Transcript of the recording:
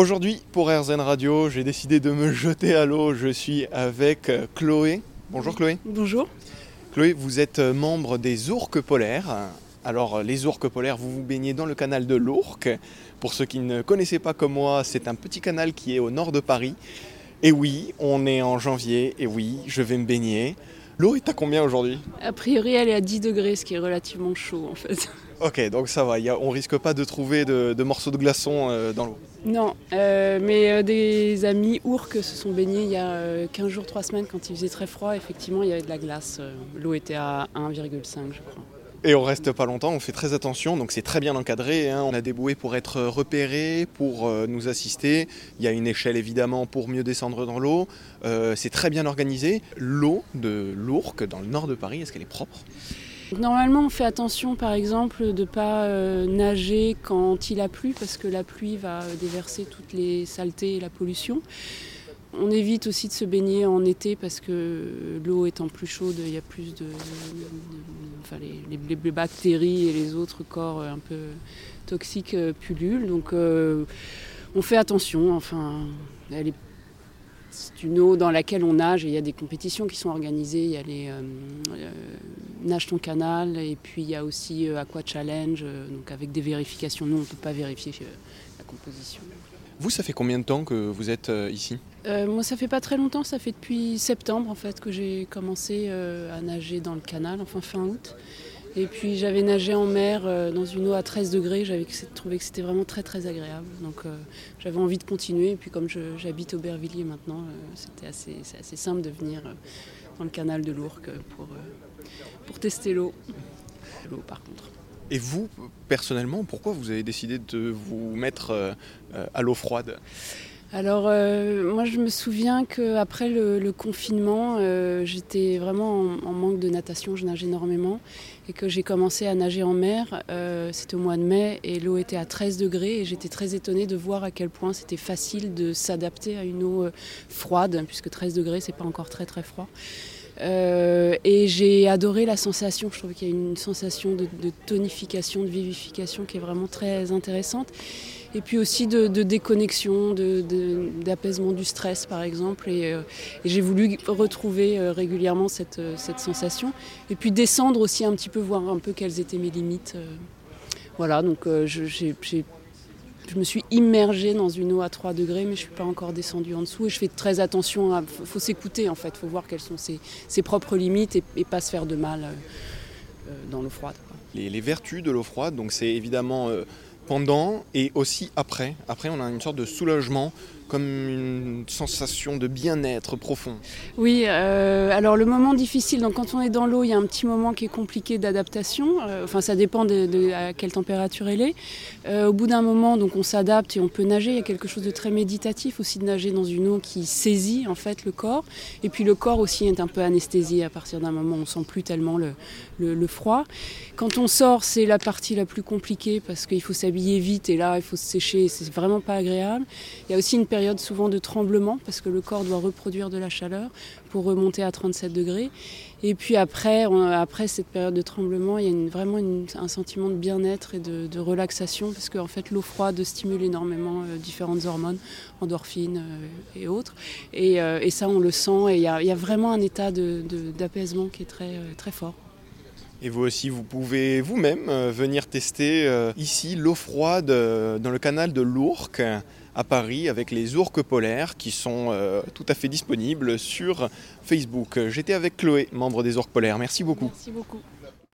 Aujourd'hui, pour AirZen Radio, j'ai décidé de me jeter à l'eau. Je suis avec Chloé. Bonjour Chloé. Bonjour. Chloé, vous êtes membre des Ourcq Polaires. Alors, les Ourcq Polaires, vous vous baignez dans le canal de l'Ourcq. Pour ceux qui ne connaissaient pas comme moi, c'est un petit canal qui est au nord de Paris. Et oui, on est en janvier, et oui, je vais me baigner. L'eau est à combien aujourd'hui ? A priori, elle est à 10 degrés, ce qui est relativement chaud en fait. Ok, donc ça va, on risque pas de trouver de morceaux de glaçons dans l'eau. Non, mais des amis ourcq se sont baignés il y a 15 jours, 3 semaines, quand il faisait très froid. Effectivement, il y avait de la glace. L'eau était à 1,5 je crois. Et on reste pas longtemps, on fait très attention, donc c'est très bien encadré, hein. On a des bouées pour être repérés, pour nous assister. Il y a une échelle évidemment pour mieux descendre dans l'eau. C'est très bien organisé. L'eau de l'Ourcq dans le nord de Paris, est-ce qu'elle est propre ? Normalement, on fait attention, par exemple, de ne pas nager quand il a plu, parce que la pluie va déverser toutes les saletés et la pollution. On évite aussi de se baigner en été parce que l'eau étant plus chaude, il y a plus les bactéries et les autres corps un peu toxiques pullulent. Donc on fait attention. Enfin, c'est une eau dans laquelle on nage et il y a des compétitions qui sont organisées. Il y a les Nage ton canal et puis il y a aussi Aqua Challenge. Donc avec des vérifications, nous on ne peut pas vérifier la composition. Vous, ça fait combien de temps que vous êtes ici ? Moi, ça fait pas très longtemps. Ça fait depuis septembre, en fait, que j'ai commencé à nager dans le canal, enfin fin août. Et puis, j'avais nagé en mer dans une eau à 13 degrés. J'avais trouvé que c'était vraiment très, très agréable. Donc, j'avais envie de continuer. Et puis, comme j'habite Aubervilliers maintenant, c'est assez simple de venir dans le canal de l'Ourcq pour tester l'eau. L'eau, par contre. Et vous, personnellement, pourquoi vous avez décidé de vous mettre à l'eau froide ? Alors, moi, je me souviens qu'après le confinement, j'étais vraiment en manque de natation, je nage énormément, et que j'ai commencé à nager en mer, c'était au mois de mai, et l'eau était à 13 degrés, et j'étais très étonnée de voir à quel point c'était facile de s'adapter à une eau froide, puisque 13 degrés, c'est pas encore très très froid. Et j'ai adoré la sensation, je trouve qu'il y a une sensation de tonification, de vivification qui est vraiment très intéressante. Et puis aussi de déconnexion, d'apaisement du stress par exemple. Et j'ai voulu retrouver régulièrement cette sensation. Et puis descendre aussi un petit peu, voir un peu quelles étaient mes limites. Voilà, donc je me suis immergée dans une eau à 3 degrés, mais je ne suis pas encore descendue en dessous. Et je fais très attention, il faut s'écouter en fait, il faut voir quelles sont ses propres limites et pas se faire de mal dans l'eau froide. Les vertus de l'eau froide, donc c'est évidemment pendant et aussi après. Après, on a une sorte de soulagement, comme une sensation de bien-être profond. Oui, alors le moment difficile, donc quand on est dans l'eau, il y a un petit moment qui est compliqué d'adaptation. Enfin, ça dépend à quelle température elle est. Au bout d'un moment, donc on s'adapte et on peut nager. Il y a quelque chose de très méditatif aussi de nager dans une eau qui saisit en fait le corps. Et puis le corps aussi est un peu anesthésié à partir d'un moment. On ne sent plus tellement le froid. Quand on sort, c'est la partie la plus compliquée parce qu'il faut s'habiller vite et là, il faut se sécher. Et c'est vraiment pas agréable. Il y a aussi une période souvent de tremblement parce que le corps doit reproduire de la chaleur pour remonter à 37 degrés. Et puis après cette période de tremblement, il y a vraiment un sentiment de bien-être et de relaxation parce qu'en fait l'eau froide stimule énormément différentes hormones, endorphines et autres. Et ça on le sent et il y a vraiment un état d'apaisement qui est très, très fort. Et vous aussi, vous pouvez vous-même venir tester ici l'eau froide dans le canal de l'Ourcq à Paris avec les Ourcq Polaires qui sont tout à fait disponibles sur Facebook. J'étais avec Chloé, membre des Ourcq Polaires. Merci beaucoup. Merci beaucoup.